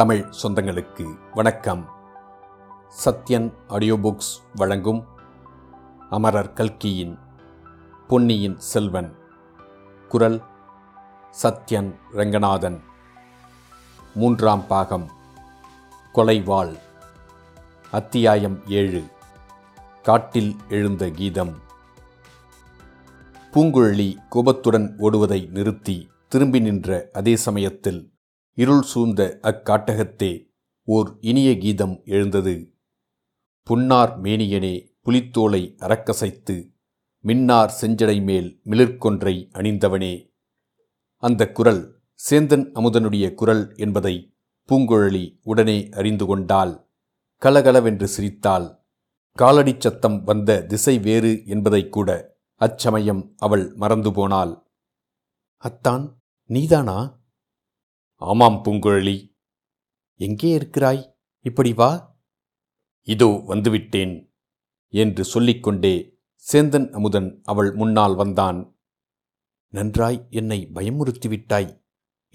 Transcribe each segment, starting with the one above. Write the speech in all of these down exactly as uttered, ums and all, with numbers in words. தமிழ் சொந்தங்களுக்கு வணக்கம். Sathyan audio books வழங்கும் அமரர் கல்கியின் பொன்னியின் செல்வன். குரல் சத்யன் ரங்கநாதன். மூன்றாம் பாகம் கொலைவாள். அத்தியாயம் ஏழு. காட்டில் எழுந்த கீதம். பூங்குழலி கோபத்துடன் ஓடுவதை நிறுத்தி திரும்பி நின்ற அதே சமயத்தில் இருள் சூழ்ந்த அக்காட்டகத்தே ஓர் இனிய கீதம் எழுந்தது. புன்னார் மேனியனே புலித்தோலை அரக்கசைத்து மின்னார் செஞ்சடை மேல் மிளிர்கொன்றை அணிந்தவனே. அந்த குரல் சேந்தன் அமுதனுடைய குரல் என்பதை பூங்குழலி உடனே அறிந்து கொண்டாள். கலகலவென்று சிரித்தாள். காலடி சத்தம் வந்த திசை வேறு என்பதை கூட அச்சமயம் அவள் மறந்து போனாள். அத்தான், நீதானா? ஆமாம் பூங்குழலி. எங்கே இருக்கிறாய்? இப்படி வா. இதோ வந்துவிட்டேன் என்று சொல்லிக்கொண்டே சேந்தன் அமுதன் அவள் முன்னால் வந்தான். நன்றாய் என்னை பயமுறுத்திவிட்டாய்.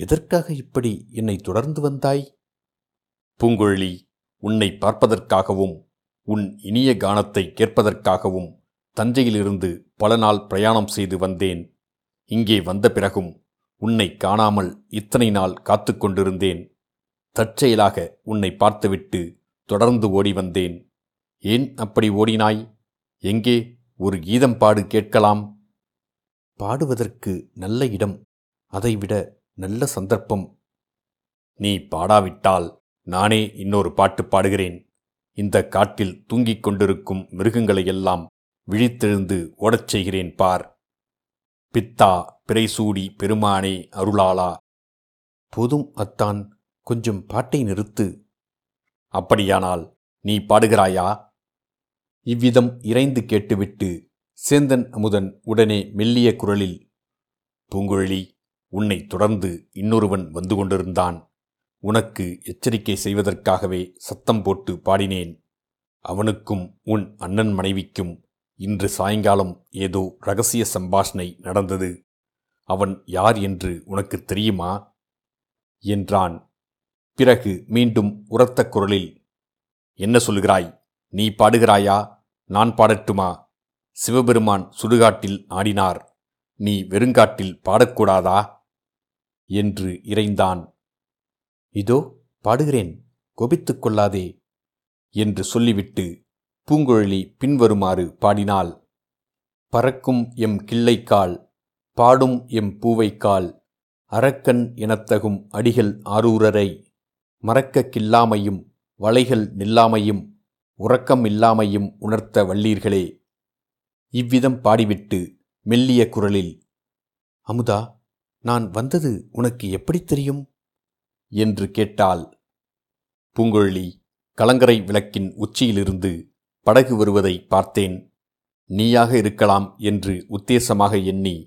எதற்காக இப்படி என்னை தொடர்ந்து வந்தாய்? பூங்குழலி, உன்னை பார்ப்பதற்காகவும் உன் இனிய கானத்தை கேட்பதற்காகவும் தஞ்சையிலிருந்து பல நாள் பிரயாணம் செய்து வந்தேன். இங்கே வந்த பிறகும் உன்னை காணாமல் இத்தனை நாள் காத்து கொண்டிருந்தேன். தற்செயலாக உன்னை பார்த்துவிட்டு தொடர்ந்து ஓடி வந்தேன். ஏன் அப்படி ஓடினாய்? எங்கே ஒரு கீதம் பாடு கேட்கலாம். பாடுவதற்கு நல்ல இடம், அதைவிட நல்ல சந்தர்ப்பம். நீ பாடாவிட்டால் நானே இன்னொரு பாட்டு பாடுகிறேன். இந்த காட்டில் தூங்கிக் கொண்டிருக்கும் மிருகங்களையெல்லாம் விழித்தெழுந்து ஓடச் செய்கிறேன் பார். பித்தா பிறைசூடி பெருமானே அருளாளா. போதும் அத்தான், கொஞ்சம் பாட்டை நிறுத்து. அப்படியானால் நீ பாடுகிறாயா? இவ்விதம் இறைந்து கேட்டுவிட்டு சேந்தன் அமுதன் உடனே மெல்லிய குரலில், பூங்குழலி, உன்னை தொடர்ந்து இன்னொருவன் வந்து கொண்டிருந்தான். உனக்கு எச்சரிக்கை செய்வதற்காகவே சத்தம் போட்டு பாடினேன். அவனுக்கும் உன் அண்ணன் மனைவிக்கும் இன்று சாயங்காலம் ஏதோ இரகசிய சம்பாஷணை நடந்தது. அவன் யார் என்று உனக்கு தெரியுமா என்றான். பிறகு மீண்டும் உரத்த குரலில், என்ன சொல்கிறாய்? நீ பாடுகிறாயா? நான் பாடட்டுமா? சிவபெருமான் சுடுகாட்டில் ஆடினார், நீ வெறுங்காட்டில் பாடக்கூடாதா என்று இறைந்தான். இதோ பாடுகிறேன், கோபித்துக் கொள்ளாதே என்று சொல்லிவிட்டு பூங்குழலி பின்வருமாறு பாடினாள். பறக்கும் எம் கிள்ளைக்கால் பாடும் எம் பூவைக்கால் அரக்கன் எனத்தகும் அடிகள் ஆரூரரை மறக்க கில்லாமையும் வளைகள் நில்லாமையும் உறக்கம் இல்லாமையும் உணர்த்த வள்ளீர்களே. இவ்விதம் பாடிவிட்டு மெல்லிய குரலில், அமுதா, நான் வந்தது உனக்கு எப்படி தெரியும் என்று கேட்டாள். பூங்குழலி, கலங்கரை விளக்கின் உச்சியிலிருந்து படகு வருவதை பார்த்தேன். நீயாக இருக்கலாம் என்று உத்தேசமாக எண்ணி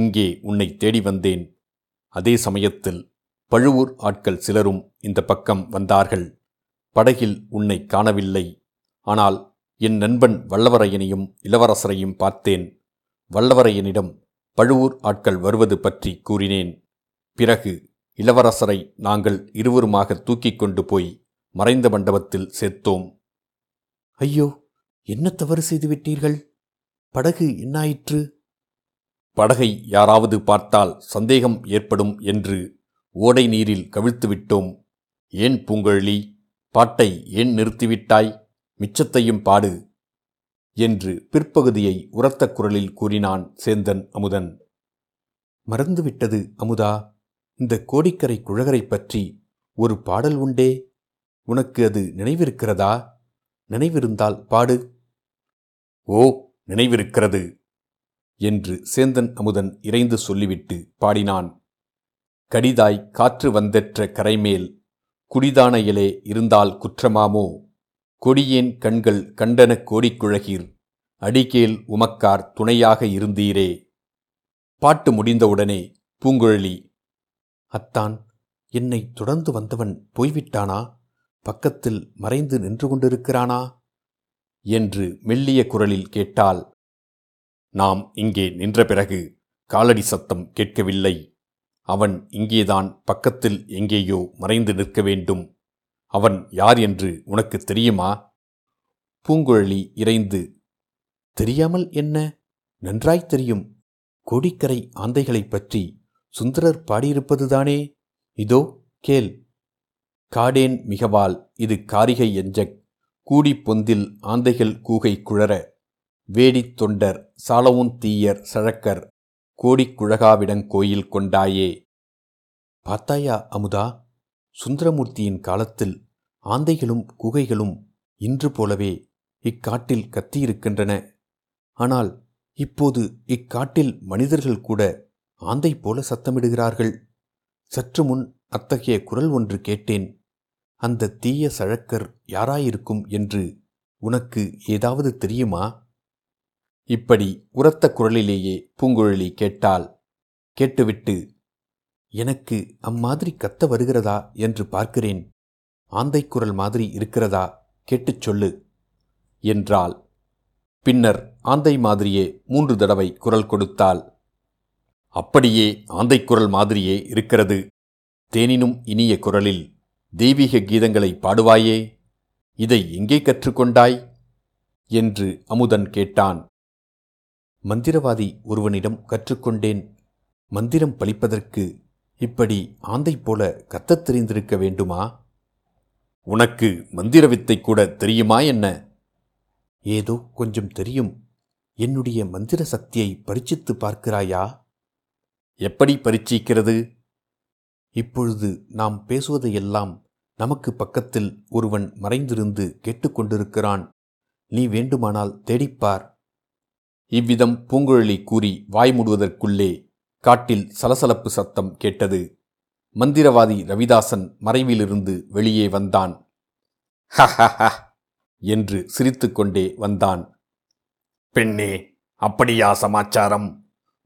இங்கே உன்னை தேடி வந்தேன். அதே சமயத்தில் பழுவூர் ஆட்கள் சிலரும் இந்த பக்கம் வந்தார்கள். படகில் உன்னை காணவில்லை. ஆனால் என் நண்பன் வல்லவரையனையும் இளவரசரையும் பார்த்தேன். வல்லவரையனிடம் பழுவூர் ஆட்கள் வருவது பற்றி கூறினேன். பிறகு இளவரசரை நாங்கள் இருவருமாக தூக்கிக் கொண்டு போய் மறைந்த மண்டபத்தில் சேர்த்தோம். ஐயோ, என்ன தவறு செய்துவிட்டீர்கள்? படகு என்னாயிற்று? படகை யாராவது பார்த்தால் சந்தேகம் ஏற்படும் என்று ஓடை நீரில் கவிழ்த்து விட்டோம். ஏன் பூங்குழலி, பாட்டை ஏன் நிறுத்திவிட்டாய்? மிச்சத்தையும் பாடு என்று பிற்பகுதியை உரத்த குரலில் கூறினான் சேந்தன் அமுதன். மறந்துவிட்டது அமுதா, இந்த கோடிக்கரை குழகரை பற்றி ஒரு பாடல் உண்டே, உனக்கு அது நினைவிருக்கிறதா? நினைவிருந்தால் பாடு. ஓ, நினைவிருக்கிறது என்று சேந்தன் அமுதன் இறைந்து சொல்லிவிட்டு பாடினான். கடிதாய் காற்று வந்தற்ற கரைமேல் குடிதானையிலே இருந்தால் குற்றமாமோ, கொடியேன் கண்கள் கண்டன கோடிக்குழகீர் அடிகேல் உமக்கார் துணையாக இருந்தீரே. பாட்டு முடிந்தவுடனே பூங்குழலி, அத்தான், என்னை தொடர்ந்து வந்தவன் போய்விட்டானா? பக்கத்தில் மறைந்து நின்று கொண்டிருக்கிறானா என்று மெல்லிய குரலில் கேட்டாள். நாம் இங்கே நின்ற பிறகு காலடி சத்தம் கேட்கவில்லை. அவன் இங்கேதான் பக்கத்தில் எங்கேயோ மறைந்து நிற்க வேண்டும் அவன் யார் என்று உனக்கு தெரியுமா? பூங்குழலி இறைந்து, தெரியாமல் என்ன, நன்றாய் தெரியும். கோடிக்கரை ஆந்தைகளைப் பற்றி சுந்தரர் பாடியிருப்பதுதானே. இதோ கேள். காடேன் மிகவால் இது காரிகை எஞ்சக் கூடி பொந்தில் ஆந்தைகள் கூகை குழற வேடித் தொண்டர் சாலவும் தீயர் சழக்கர் கோடிக்குழகாவிடங்கோயில் கொண்டாயே. பார்த்தாயா அமுதா, சுந்தரமூர்த்தியின் காலத்தில் ஆந்தைகளும் குகைகளும் இன்று போலவே இக்காட்டில் கத்தியிருக்கின்றன. ஆனால் இப்போது இக்காட்டில் மனிதர்கள் கூட ஆந்தை போல சத்தமிடுகிறார்கள். சற்று முன் அத்தகைய குரல் ஒன்று கேட்டேன். அந்த தீய சழக்கர் யாராயிருக்கும் என்று உனக்கு ஏதாவது தெரியுமா? இப்படி உரத்த குரலிலேயே பூங்குழலி கேட்டாள். கேட்டுவிட்டு, எனக்கு அம்மாதிரி கத்த வருகிறதா என்று பார்க்கிறேன், ஆந்தைக்குரல் மாதிரி இருக்கிறதா கேட்டுச் சொல்லு என்றாள். பின்னர் ஆந்தை மாதிரியே மூன்று தடவை குரல் கொடுத்தாள். அப்படியே ஆந்தைக்குரல் மாதிரியே இருக்கிறது. தேனினும் இனிய குரலில் தெய்வீக கீதங்களை பாடுவாயே, இதை எங்கே கற்றுக்கொண்டாய் என்று அமுதன் கேட்டான். மந்திரவாதி ஒருவனிடம் கற்றுக்கொண்டேன். மந்திரம் பலிப்பதற்கு இப்படி ஆந்தை போல கத்தத் தெரிந்திருக்க வேண்டுமா? உனக்கு மந்திர வித்தை கூட தெரியுமா என்ன? ஏதோ கொஞ்சம் தெரியும். என்னுடைய மந்திர சக்தியை பரீட்சித்து பார்க்கிறாயா? எப்படி பரீட்சிக்கிறது? இப்பொழுது நாம் பேசுவதையெல்லாம் நமக்கு பக்கத்தில் ஒருவன் மறைந்திருந்து கேட்டுக்கொண்டிருக்கிறான். நீ வேண்டுமானால் தேடிப்பார். இவ்விதம் பூங்குழலி கூறி வாய்மூடுவதற்குள்ளே காட்டில் சலசலப்பு சத்தம் கேட்டது. மந்திரவாதி ரவிதாசன் மறைவிலிருந்து வெளியே வந்தான். ஹ ஹ என்று சிரித்துக்கொண்டே வந்தான். பெண்ணே, அப்படியா சமாச்சாரம்?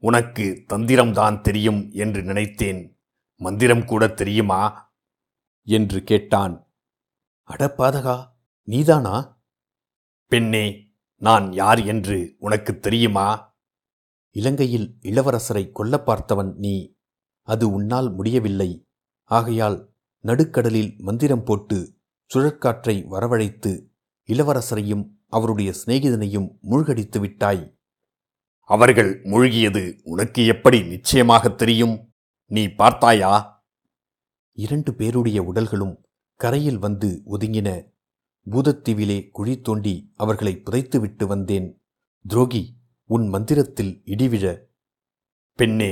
உனக்கு தந்திரம்தான் தெரியும் என்று நினைத்தேன். மந்திரம் கூட தெரியுமா என்று கேட்டான். அடப்பாதகா, நீதானா? பெண்ணே, நான் யார் என்று உனக்கு தெரியுமா? இலங்கையில் இளவரசரை கொல்ல பார்த்தவன் நீ. அது உன்னால் முடியவில்லை. ஆகையால் நடுக்கடலில் மந்திரம் போட்டு சுழற்காற்றை வரவழைத்து இளவரசரையும் அவருடைய சிநேகிதனையும் மூழ்கடித்து விட்டாய். அவர்கள் மூழ்கியது உனக்கு எப்படி நிச்சயமாக தெரியும்? நீ பார்த்தாயா? இரண்டு பேருடைய உடல்களும் கரையில் வந்து ஒதுங்கின. பூதத்தீவிலே குழி தோண்டி அவர்களை புதைத்துவிட்டு வந்தேன். துரோகி, உன் மந்திரத்தில் இடிவிழ. பெண்ணே,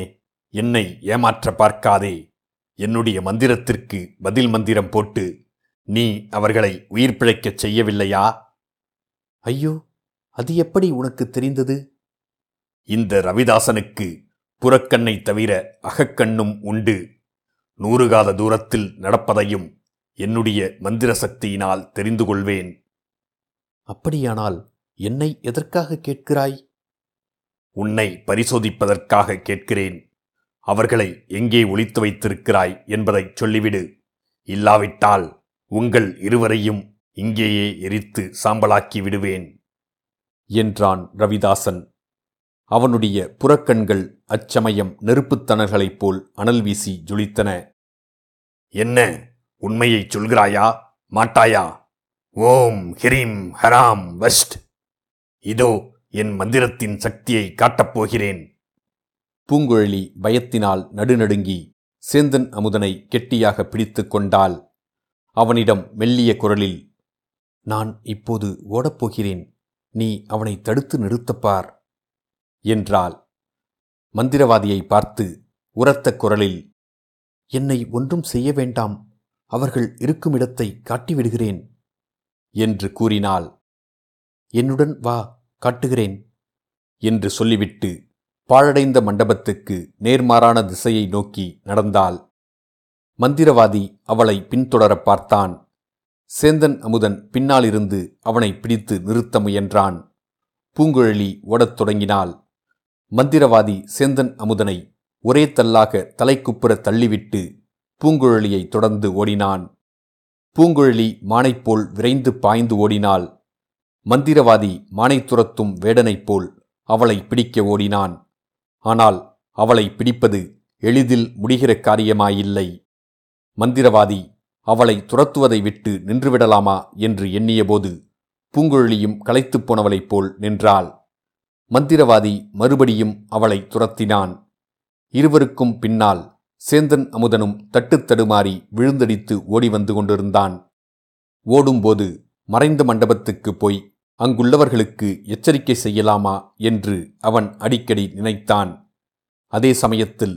என்னை ஏமாற்ற பார்க்காதே. என்னுடைய மந்திரத்திற்கு பதில் மந்திரம் போட்டு நீ அவர்களை உயிர் பிழைக்கச் செய்யவில்லையா? ஐயோ, அது எப்படி உனக்கு தெரிந்தது? இந்த ரவிதாசனுக்கு புறக்கண்ணை தவிர அகக்கண்ணும் உண்டு. நூறுகாத தூரத்தில் நடப்பதையும் என்னுடைய மந்திர சக்தியினால் தெரிந்து கொள்வேன். அப்படியானால் என்னை எதற்காக கேட்கிறாய்? உன்னை பரிசோதிப்பதற்காக கேட்கிறேன். அவர்களை எங்கே ஒளித்து வைத்திருக்கிறாய் என்பதை சொல்லிவிடு. இல்லாவிட்டால் உங்கள் இருவரையும் இங்கேயே எரித்து சாம்பலாக்கி விடுவேன் என்றான் ரவிதாசன். அவனுடைய புறக்கண்கள் அச்சமயம் நெருப்புத்தணர்களைப் போல் அனல் வீசி ஜொலித்தன. என்ன, உண்மையை சொல்கிறாயா மாட்டாயா? ஓம் ஹிரீம் ஹராம் வஷ்ட், இதோ என் மந்திரத்தின் சக்தியை காட்டப்போகிறேன். பூங்குழலி பயத்தினால் நடுநடுங்கி சேந்தன் அமுதனை கெட்டியாக பிடித்து கொண்டாள். அவனிடம் மெல்லிய குரலில், நான் இப்போது ஓடப்போகிறேன், நீ அவனை தடுத்து நிறுத்தப்பார் என்றாள். மந்திரவாதியை பார்த்து உரத்த குரலில், என்னை ஒன்றும் செய்ய வேண்டாம், அவர்கள் இருக்கும் இடத்தை காட்டிவிடுகிறேன் என்று கூறினாள். என்னுடன் வா, காட்டுகிறேன் என்று சொல்லிவிட்டு பாழடைந்த மண்டபத்துக்கு நேர்மாறான திசையை நோக்கி நடந்தாள். மந்திரவாதி அவளை பின்தொடர பார்த்தான். சேந்தன் அமுதன் பின்னாலிருந்து அவனை பிடித்து நிறுத்த முயன்றான். பூங்குழலி ஓடத் தொடங்கினாள். மந்திரவாதி சேந்தன் அமுதனை ஒரே தள்ளாக தலைக்குப்புற தள்ளிவிட்டு பூங்குழலியை தொடர்ந்து ஓடினான். பூங்குழலி மானைப்போல் விரைந்து பாய்ந்து ஓடினாள். மந்திரவாதி மானை துரத்தும் வேடனைப் போல் அவளை பிடிக்க ஓடினான். ஆனால் அவளை பிடிப்பது எளிதில் முடிகிற காரியமாயில்லை. மந்திரவாதி அவளை துரத்துவதை விட்டு நின்றுவிடலாமா என்று எண்ணியபோது பூங்குழலியும் களைத்துப் போனவளைப் போல் நின்றாள். மந்திரவாதி மறுபடியும் அவளை துரத்தினான். இருவருக்கும் பின்னால் சேந்தன் அமுதனும் தட்டுத்தடுமாறி விழுந்தடித்து ஓடி வந்து கொண்டிருந்தான். ஓடும்போது மறைந்த மண்டபத்துக்குப் போய் அங்குள்ளவர்களுக்கு எச்சரிக்கை செய்யலாமா என்று அவன் அடிக்கடி நினைத்தான். அதே சமயத்தில்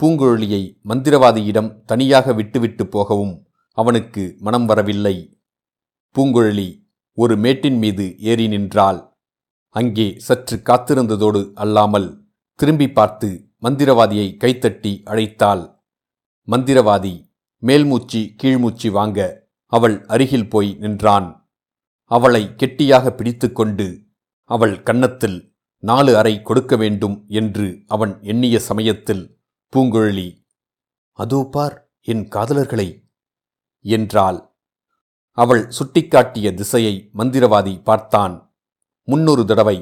பூங்குழலியை மந்திரவாதியிடம் தனியாக விட்டுவிட்டு போகவும் அவனுக்கு மனம் வரவில்லை. பூங்குழலி ஒரு மேட்டின் மீது ஏறி நின்றாள். அங்கே சற்று காத்திருந்ததோடு அல்லாமல் திரும்பி பார்த்து மந்திரவாதியை கைத்தட்டி அழைத்தாள். மந்திரவாதி மேல்மூச்சி கீழ்மூச்சி வாங்க அவள் அருகில் போய் நின்றான். அவளை கெட்டியாக பிடித்து கொண்டு அவள் கன்னத்தில் நாலு அறை கொடுக்க வேண்டும் என்று அவன் எண்ணிய சமயத்தில் பூங்குழலி "அதோ பார் என் காதலர்களை" என்றாள். அவள் சுட்டிக்காட்டிய திசையை மந்திரவாதி பார்த்தான். முன்னொரு தடவை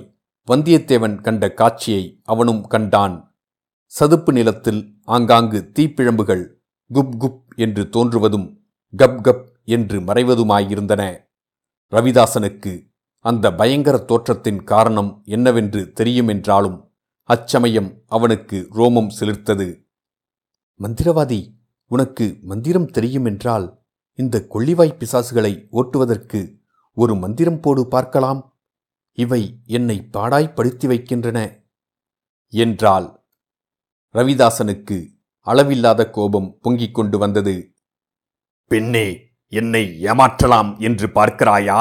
வந்தியத்தேவன் கண்ட காட்சியை அவனும் கண்டான். சதுப்பு நிலத்தில் ஆங்காங்கு தீப்பிழம்புகள் குப் குப் என்று தோன்றுவதும் கப் கப் என்று மறைவதுமாயிருந்தன. ரவிதாசனுக்கு அந்த பயங்கர தோற்றத்தின் காரணம் என்னவென்று தெரியுமென்றாலும் அச்சமயம் அவனுக்கு ரோமம் சிலிர்த்தது. "மந்திரவாதி, உனக்கு மந்திரம் தெரியுமென்றால் இந்த கொள்ளிவாய் பிசாசுகளை ஓட்டுவதற்கு ஒரு மந்திரம் போடு பார்க்கலாம். இவை என்னை பாடாய்படுத்தி வைக்கின்றன" என்றாள். ரவிதாசனுக்கு அளவில்லாத கோபம் பொங்கிக் கொண்டு வந்தது. "பெண்ணே, என்னை ஏமாற்றலாம் என்று பார்க்கிறாயா?"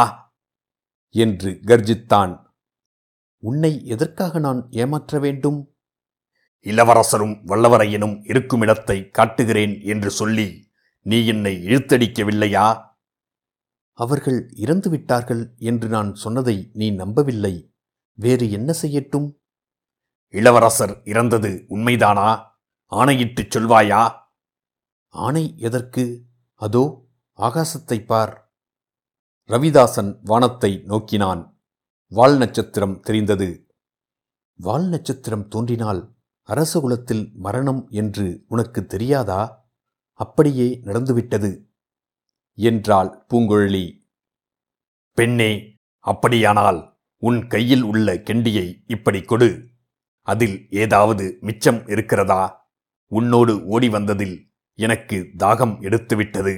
என்று கர்ஜித்தான். "உன்னை எதற்காக நான் ஏமாற்ற வேண்டும்?" "இளவரசரும் வல்லவரையனும் இருக்குமிடத்தை காட்டுகிறேன் என்று சொல்லி நீ என்னை இழுத்தடிக்கவில்லையா?" "அவர்கள் இறந்துவிட்டார்கள் என்று நான் சொன்னதை நீ நம்பவில்லை. வேறு என்ன செய்யட்டும்?" "இளவரசர் இறந்தது உண்மைதானா? ஆணையிட்டுச் சொல்வாயா?" "ஆணை எதற்கு? அதோ ஆகாசத்தை பார்." ரவிதாசன் வானத்தை நோக்கினான். வால் நட்சத்திரம் தெரிந்தது. "வால் நட்சத்திரம் தோன்றினால் அரச குலத்தில் மரணம் என்று உனக்கு தெரியாதா? அப்படியே நடந்துவிட்டது" என்றாள் பூங்குழலி. "பெண்ணே, அப்படியானால் உன் கையில் உள்ள கெண்டியை இப்படி கொடு. அதில் ஏதாவது மிச்சம் இருக்கிறதா? உன்னோடு ஓடி வந்ததில் எனக்கு தாகம் எடுத்துவிட்டது."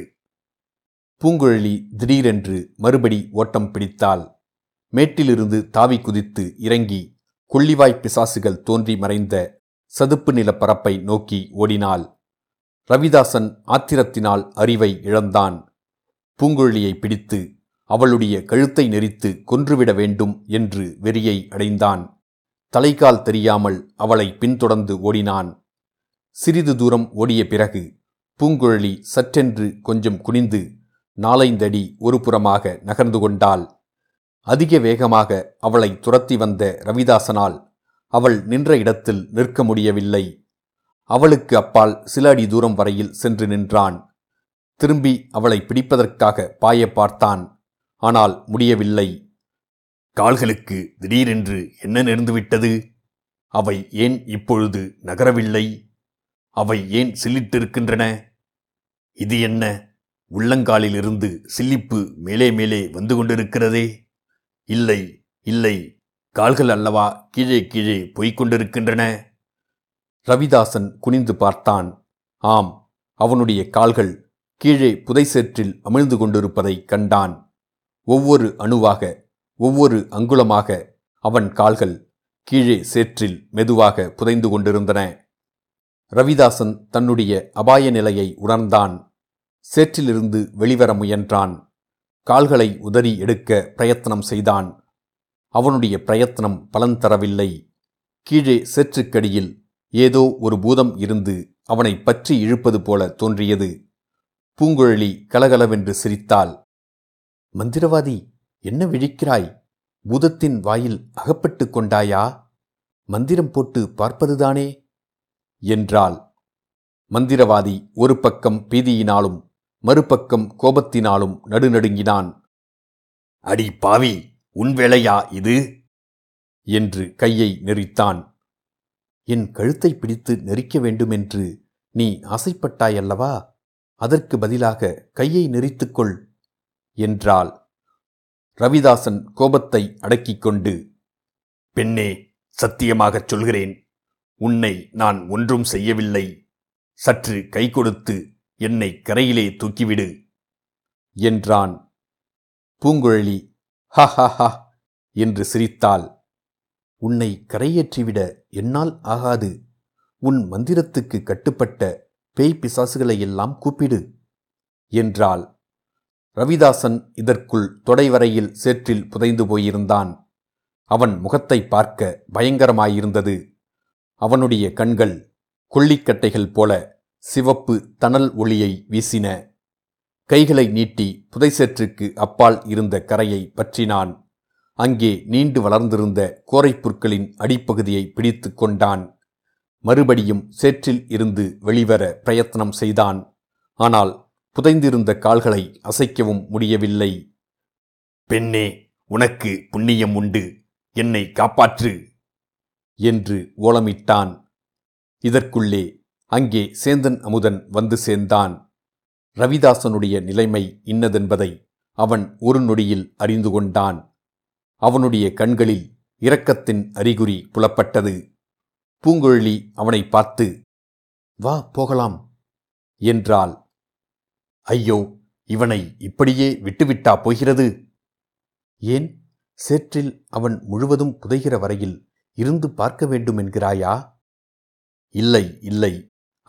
பூங்குழலி திடீரென்று மறுபடி ஓட்டம் பிடித்தாள். மேட்டிலிருந்து தாவி குதித்து இறங்கி கொள்ளிவாய்ப் பிசாசுகள் தோன்றி மறைந்த சதுப்பு நிலப்பரப்பை நோக்கி ஓடினாள். ரவிதாசன் ஆத்திரத்தினால் அறிவை இழந்தான். பூங்குழலியை பிடித்து அவளுடைய கழுத்தை நெரித்து கொன்றுவிட வேண்டும் என்று வெறியை அடைந்தான். தலைகால் தெரியாமல் அவளை பின்தொடர்ந்து ஓடினான். சிறிது தூரம் ஓடிய பிறகு பூங்குழலி சற்றென்று கொஞ்சம் குனிந்து நாலைந்தடி ஒரு புறமாக நகர்ந்து கொண்டாள். அதிக வேகமாக அவளை துரத்தி வந்த ரவிதாசனால் அவள் நின்ற இடத்தில் நிற்க முடியவில்லை. அவளுக்கு அப்பால் சில அடி தூரம் வரையில் சென்று நின்றான். திரும்பி அவளை பிடிப்பதற்காக பாய பார்த்தான். ஆனால் முடியவில்லை. "கால்களுக்கு திடீரென்று என்ன நேர்ந்துவிட்டது? அவை ஏன் இப்பொழுது நகரவில்லை? அவை ஏன் சில்லிட்டிருக்கின்றன? இது என்ன? உள்ளங்காலிலிருந்து சில்லிப்பு மேலே மேலே வந்து கொண்டிருக்கிறதே. இல்லை இல்லை, கால்கள் அல்லவா கீழே கீழே போய்க் கொண்டிருக்கின்றன." ரவிதாசன் குனிந்து பார்த்தான். ஆம், அவனுடைய கால்கள் கீழே புதைசேற்றில் அமிழ்ந்து கொண்டிருப்பதை கண்டான். ஒவ்வொரு அணுவாக, ஒவ்வொரு அங்குலமாக அவன் கால்கள் கீழே சேற்றில் மெதுவாக புதைந்து கொண்டிருந்தன. ரவிதாசன் தன்னுடைய அபாய நிலையை உணர்ந்தான். சேற்றிலிருந்து வெளிவர முயன்றான். கால்களை உதறி எடுக்க பிரயத்தனம் செய்தான். அவனுடைய பிரயத்தனம் பலன் தரவில்லை. கீழே சேற்றுக்கடியில் ஏதோ ஒரு பூதம் இருந்து அவனை பற்றி இழுப்பது போல தோன்றியது. பூங்குழலி கலகலவென்று சிரித்தாள். "மந்திரவாதி, என்ன விழிக்கிறாய்? பூதத்தின் வாயில் அகப்பட்டு கொண்டாயா? மந்திரம் போட்டு பார்ப்பதுதானே" என்றாள். மந்திரவாதி ஒரு பக்கம் பீதியினாலும் மறுபக்கம் கோபத்தினாலும் நடுநடுங்கினான். "அடி பாவி, உன் வேலையா இது?" என்று கையை நெரித்தான். "என் கழுத்தை பிடித்து நெரிக்க வேண்டுமென்று நீ ஆசைப்பட்டாயல்லவா? அதற்கு பதிலாக கையை நெறித்துக்கொள் என்றாள். ரவிதாசன் கோபத்தை அடக்கிக் கொண்டு, பெண்ணே, சத்தியமாகச் சொல்கிறேன், உன்னை நான் ஒன்றும் செய்யவில்லை. சற்று கை கொடுத்து என்னை கரையிலே தூக்கிவிடு என்றான். பூங்குழலி ஹ ஹ ஹ என்று சிரித்தாள். உன்னை கரையேற்றிவிட என்னால் ஆகாது. உன் மந்திரத்துக்கு கட்டுப்பட்ட பேய் பிசாசுகளையெல்லாம் கூப்பிடு என்றாள். ரவிதாசன் இதற்குள் தொடைவரையில் சேற்றில் புதைந்து போயிருந்தான். அவன் முகத்தை பார்க்க பயங்கரமாயிருந்தது. அவனுடைய கண்கள் கொள்ளிக்கட்டைகள் போல சிவப்பு தணல் ஒளியை வீசின. கைகளை நீட்டி புதைசேற்றுக்கு அப்பால் இருந்த கரையை பற்றினான். அங்கே நீண்டு வளர்ந்திருந்த கோரைப்புற்களின் அடிப்பகுதியை பிடித்து கொண்டான். மறுபடியும் சேற்றில் இருந்து வெளிவர பிரயத்தனம் செய்தான். ஆனால் புதைந்திருந்த கால்களை அசைக்கவும் முடியவில்லை. பெண்ணே, உனக்கு புண்ணியம் உண்டு, என்னை காப்பாற்று என்று ஓலமிட்டான். இதற்குள்ளே அங்கே சேந்தன் அமுதன் வந்து சேர்ந்தான். ரவிதாசனுடைய நிலைமை இன்னதென்பதை அவன் ஒரு நொடியில் அறிந்து கொண்டான். அவனுடைய கண்களில் இரக்கத்தின் அறிகுறி புலப்பட்டது. பூங்குழலி அவனை பார்த்து, வா போகலாம் என்றாள். ஐயோ, இவனை இப்படியே விட்டுவிட்டா போகிறது. ஏன், சேற்றில் அவன் முழுவதும் புதைகிற வரையில் இருந்து பார்க்க வேண்டும் என்கிறாயா? இல்லை இல்லை,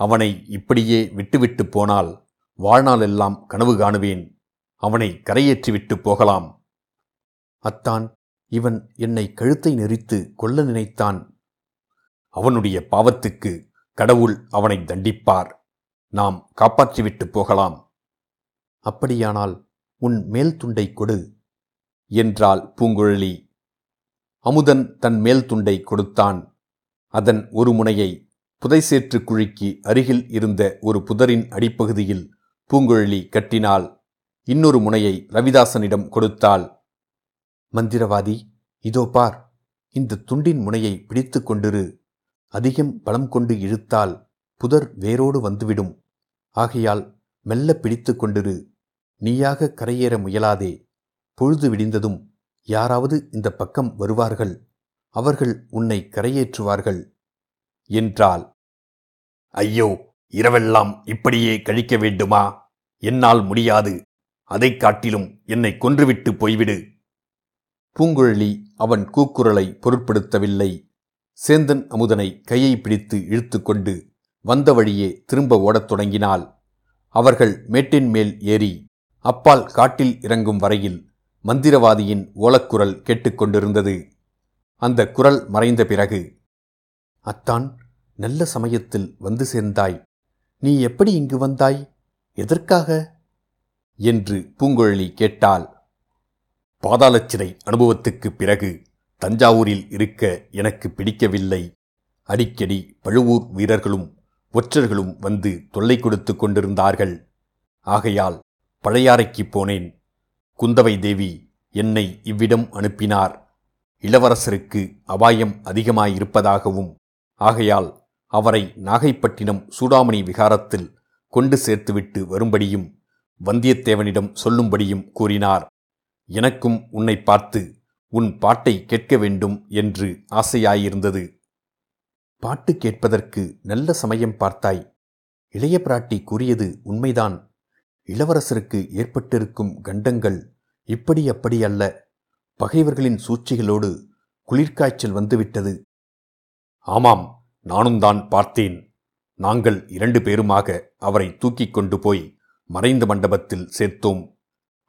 அவனை இப்படியே விட்டுவிட்டு போனால் வாழ்நாளெல்லாம் கனவு காணுவேன். அவனை கரையேற்றிவிட்டு போகலாம். அத்தான், இவன் என்னை கழுத்தை நெறித்து கொல்ல நினைத்தான். அவனுடைய பாவத்துக்கு கடவுள் அவனை தண்டிப்பார். நாம் காப்பாற்றிவிட்டு போகலாம். அப்படியானால் உன் மேல் துண்டை கொடு என்றாள் பூங்குழலி. அமுதன் தன் மேல் துண்டை கொடுத்தான். அதன் ஒரு முனையை புதைசேற்று குழிக்கு அருகில் இருந்த ஒரு புதரின் அடிப்பகுதியில் பூங்குழலி கட்டினாள். இன்னொரு முனையை ரவிதாசனிடம் கொடுத்தாள். மந்திரவாதி, இதோ பார், இந்த துண்டின் முனையை பிடித்து கொண்டிரு. அதிகம் பலம் கொண்டு இழுத்தால் புதர் வேரோடு வந்துவிடும். ஆகையால் மெல்ல பிடித்து கொண்டிரு. நீயாக கரையேற முயலாதே. பொழுது விடிந்ததும் யாராவது இந்த பக்கம் வருவார்கள். அவர்கள் உன்னை கரையேற்றுவார்கள் என்றாள். ஐயோ, இரவெல்லாம் இப்படியே கழிக்க வேண்டுமா? என்னால் முடியாது. அதைக் காட்டிலும் என்னை கொன்றுவிட்டு போய்விடு. பூங்குழலி அவன் கூக்குரலை பொருட்படுத்தவில்லை. சேந்தன் அமுதனை கையை பிடித்து இழுத்து கொண்டு வந்த வழியே திரும்ப ஓடத் தொடங்கினாள். அவர்கள் மேட்டின் மேல் ஏறி அப்பால் காட்டில் இறங்கும் வரையில் மந்திரவாதியின் ஓலக்குரல் கேட்டுக்கொண்டிருந்தது. அந்த குரல் மறைந்த பிறகு, அத்தான், நல்ல சமயத்தில் வந்து சேர்ந்தாய். நீ எப்படி இங்கு வந்தாய்? எதற்காக என்று பூங்குழலி கேட்டாள். பாதாள சிறை அனுபவத்துக்குப் பிறகு தஞ்சாவூரில் இருக்க எனக்கு பிடிக்கவில்லை. அடிக்கடி பழுவூர் வீரர்களும் ஒற்றர்களும் வந்து தொல்லை கொடுத்து கொண்டிருந்தார்கள். ஆகையால் பழையாறைக்கு போனேன். குந்தவை தேவி என்னை இவ்விடம் அனுப்பினார். இளவரசருக்கு அபாயம் அதிகமாயிருப்பதாகவும் ஆகையால் அவரை நாகைப்பட்டினம் சூடாமணி விகாரத்தில் கொண்டு சேர்த்துவிட்டு வரும்படியும் வந்தியத்தேவனிடம் சொல்லும்படியும் கூறினார். எனக்கும் உன்னை பார்த்து உன் பாட்டை கேட்க வேண்டும் என்று ஆசையாயிருந்தது. பாட்டு கேட்பதற்கு நல்ல சமயம் பார்த்தாய். இளைய பிராட்டி கூறியது உண்மைதான். இளவரசருக்கு ஏற்பட்டிருக்கும் கண்டங்கள் இப்படி அப்படி அல்ல. பகைவர்களின் சூழ்ச்சிகளோடு குளிர்காய்ச்சல் வந்துவிட்டது. ஆமாம், நானும் தான் பார்த்தேன். நாங்கள் இரண்டு பேருமாக அவரை தூக்கிக் கொண்டு போய் மறைந்த மண்டபத்தில் சேர்த்தோம்.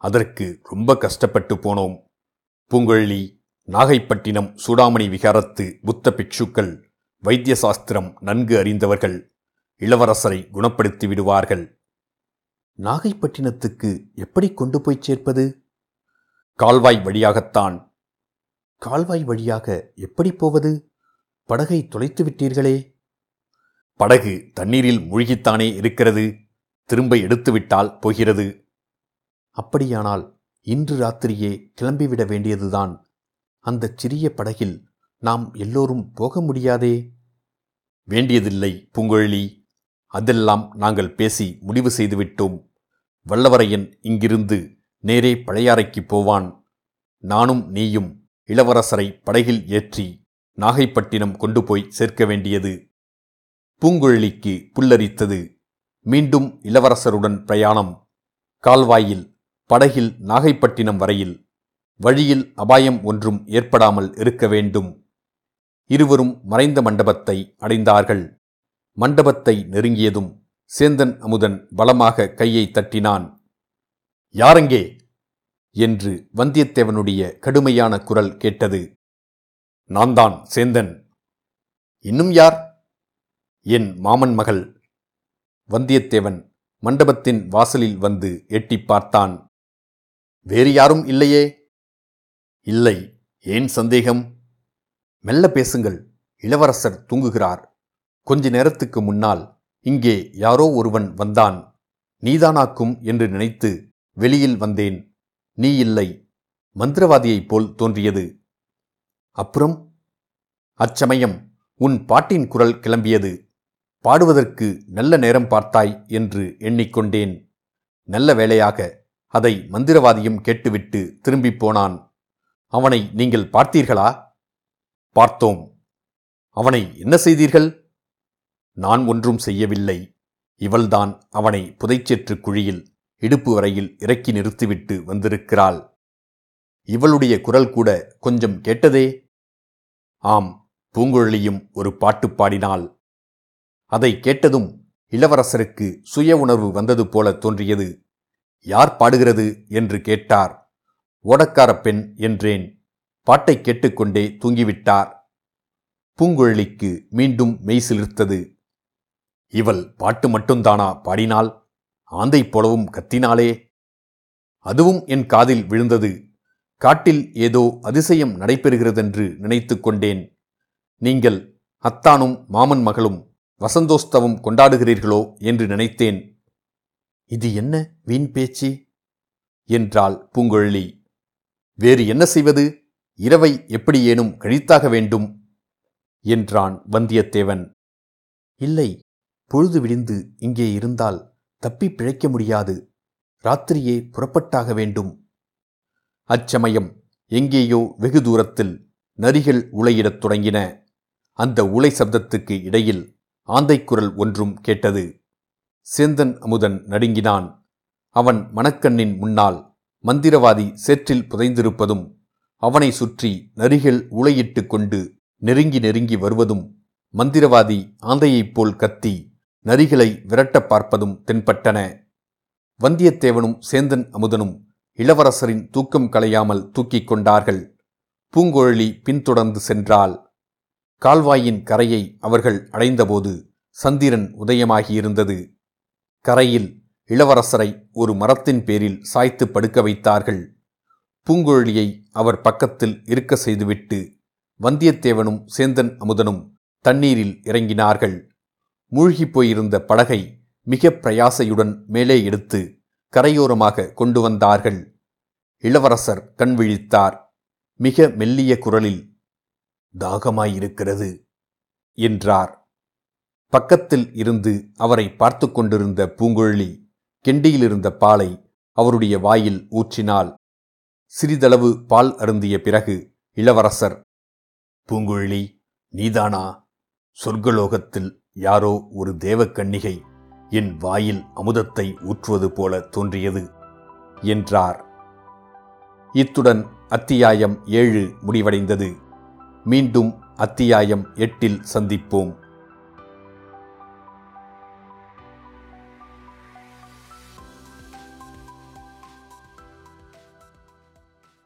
அதற்கு ரொம்ப கஷ்டப்பட்டு போனோம். பூங்குழலி, நாகைப்பட்டினம் சூடாமணி விகாரத்து புத்த பிக்ஷுக்கள் வைத்தியசாஸ்திரம் நன்கு அறிந்தவர்கள். இளவரசரை குணப்படுத்தி விடுவார்கள். நாகைப்பட்டினத்துக்கு எப்படி கொண்டு போய் சேர்ப்பது? கால்வாய் வழியாகத்தான். கால்வாய் வழியாக எப்படி போவது? படகை தொலைத்து விட்டீர்களே. படகு தண்ணீரில் மூழ்கித்தானே இருக்கிறது. திரும்ப எடுத்துவிட்டால் போகிறது. அப்படியானால் இன்று ராத்திரியே கிளம்பிவிட வேண்டியதுதான். அந்த சிறிய படகில் நாம் எல்லோரும் போக முடியாதே. வேண்டியதில்லை பூங்குழலி. அதெல்லாம் நாங்கள் பேசி முடிவு செய்துவிட்டோம். வல்லவரையன் இங்கிருந்து நேரே பழையாறைக்கு போவான். நானும் நீயும் இளவரசரை படகில் ஏற்றி நாகைப்பட்டினம் கொண்டு போய் சேர்க்க வேண்டியது. பூங்குழலிக்கு புல்லரித்தது. மீண்டும் இளவரசருடன் பிரயாணம். கால்வாயில், படகில் நாகைப்பட்டினம் வரையில். வழியில் அபாயம் ஒன்றும் ஏற்படாமல் இருக்க வேண்டும். இருவரும் மறைந்த மண்டபத்தை அடைந்தார்கள். மண்டபத்தை நெருங்கியதும் சேந்தன் அமுதன் பலமாக கையை தட்டினான். யாரெங்கே என்று வந்தியத்தேவனுடைய கடுமையான குரல் கேட்டது. நான்தான் சேந்தன். இன்னும் யார்? என் மாமன் மகள். வந்தியத்தேவன் மண்டபத்தின் வாசலில் வந்து எட்டி பார்த்தான். வேறு யாரும் இல்லையே. இல்லை. ஏன் சந்தேகம்? மெல்ல பேசுங்கள், இளவரசர் தூங்குகிறார். கொஞ்ச நேரத்துக்கு முன்னால் இங்கே யாரோ ஒருவன் வந்தான். நீதானாக்கும் என்று நினைத்து வெளியில் வந்தேன். நீ இல்லை. மந்திரவாதியைப் போல் தோன்றியது. அப்புறம்? அச்சமயம் உன் பாட்டின் குரல் கிளம்பியது. பாடுவதற்கு நல்ல நேரம் பார்த்தாய் என்று எண்ணிக்கொண்டேன். நல்ல வேளையாக அதை மந்திரவாதியும் கேட்டுவிட்டு திரும்பிப் போனான். அவனை நீங்கள் பார்த்தீர்களா? பார்த்தோம். அவனை என்ன செய்தீர்கள்? நான் ஒன்றும் செய்யவில்லை. இவள்தான் அவனை புதைச்சேற்று குழியில் இடுப்பு வரையில் இறக்கி நிறுத்திவிட்டு வந்திருக்கிறாள். இவளுடைய குரல் கூட கொஞ்சம் கேட்டதே. ஆம், பூங்குழலியும் ஒரு பாட்டு பாடினாள். அதை கேட்டதும் இளவரசருக்கு சுய உணர்வு வந்தது போல தோன்றியது. யார் பாடுகிறது என்று கேட்டார். ஓடக்கார பெண் என்றேன். பாட்டை கேட்டுக்கொண்டே தூங்கிவிட்டார். பூங்குழலிக்கு மீண்டும் மெய் சிலிர்த்தது. இவள் பாட்டு மட்டும்தானா பாடினாள்? ஆந்தை போலவும் கத்தினாளே. அதுவும் என் காதில் விழுந்தது. காட்டில் ஏதோ அதிசயம் நடைபெறுகிறதென்று நினைத்து கொண்டேன். நீங்கள் அத்தானும் மாமன் மகளும் வசந்தோஸ்தவம் கொண்டாடுகிறீர்களோ என்று நினைத்தேன். இது என்ன வீண் பேச்சு என்றாள் பூங்குழலி. வேறு என்ன செய்வது? இரவை எப்படியேனும் கழித்தாக வேண்டும் என்றான் வந்தியத்தேவன். இல்லை, பொழுது விடிந்து இங்கே இருந்தால் தப்பி பிழைக்க முடியாது. ராத்திரியே புறப்பட்டாக வேண்டும். அச்சமயம் எங்கேயோ வெகு தூரத்தில் நரிகள் உளையிடத் தொடங்கின. அந்த உலை சப்தத்துக்கு இடையில் ஆந்தைக்குரல் ஒன்றும் கேட்டது. சேந்தன் அமுதன் நடுங்கினான். அவன் மணக்கண்ணின் முன்னால் மந்திரவாதி சேற்றில் புதைந்திருப்பதும் அவனை சுற்றி நரிகள் உளையிட்டு கொண்டு நெருங்கி நெருங்கி வருவதும் மந்திரவாதி ஆந்தையைப் போல் கத்தி நரிகளை விரட்ட பார்ப்பதும் தென்பட்டன. வந்தியத்தேவனும் சேந்தன் அமுதனும் இளவரசரின் தூக்கம் களையாமல் தூக்கிக் கொண்டார்கள். பூங்குழலி பின்தொடர்ந்து சென்றாள். கால்வாயின் கரையை அவர்கள் அடைந்தபோது சந்திரன் உதயமாகியிருந்தது. கரையில் இளவரசரை ஒரு மரத்தின் பேரில் சாய்த்து படுக்க வைத்தார்கள். பூங்குழலியை அவர் பக்கத்தில் இருக்க செய்துவிட்டு வந்தியத்தேவனும் சேந்தன் அமுதனும் தண்ணீரில் இறங்கினார்கள். மூழ்கிப் போயிருந்த படகை மிக பிரயாசையுடன் மேலே எடுத்து கரையோரமாக கொண்டு வந்தார்கள். இளவரசர் கண் விழித்தார். மிக மெல்லிய குரலில் தாகமாயிருக்கிறது என்றார். பக்கத்தில் இருந்து அவரை பார்த்து கொண்டிருந்த பூங்குழலி கெண்டியிலிருந்த பாலை அவருடைய வாயில் ஊற்றினாள். சிறிதளவு பால் அருந்திய பிறகு இளவரசர், பூங்குழலி நீதானா? சொர்க்கலோகத்தில் யாரோ ஒரு தேவக்கன்னிகை என் வாயில் அமுதத்தை ஊற்றுவது போல தோன்றியது என்றார். இத்துடன் அத்தியாயம் ஏழு முடிவடைந்தது. மீண்டும் அத்தியாயம் எட்டில் சந்திப்போம்.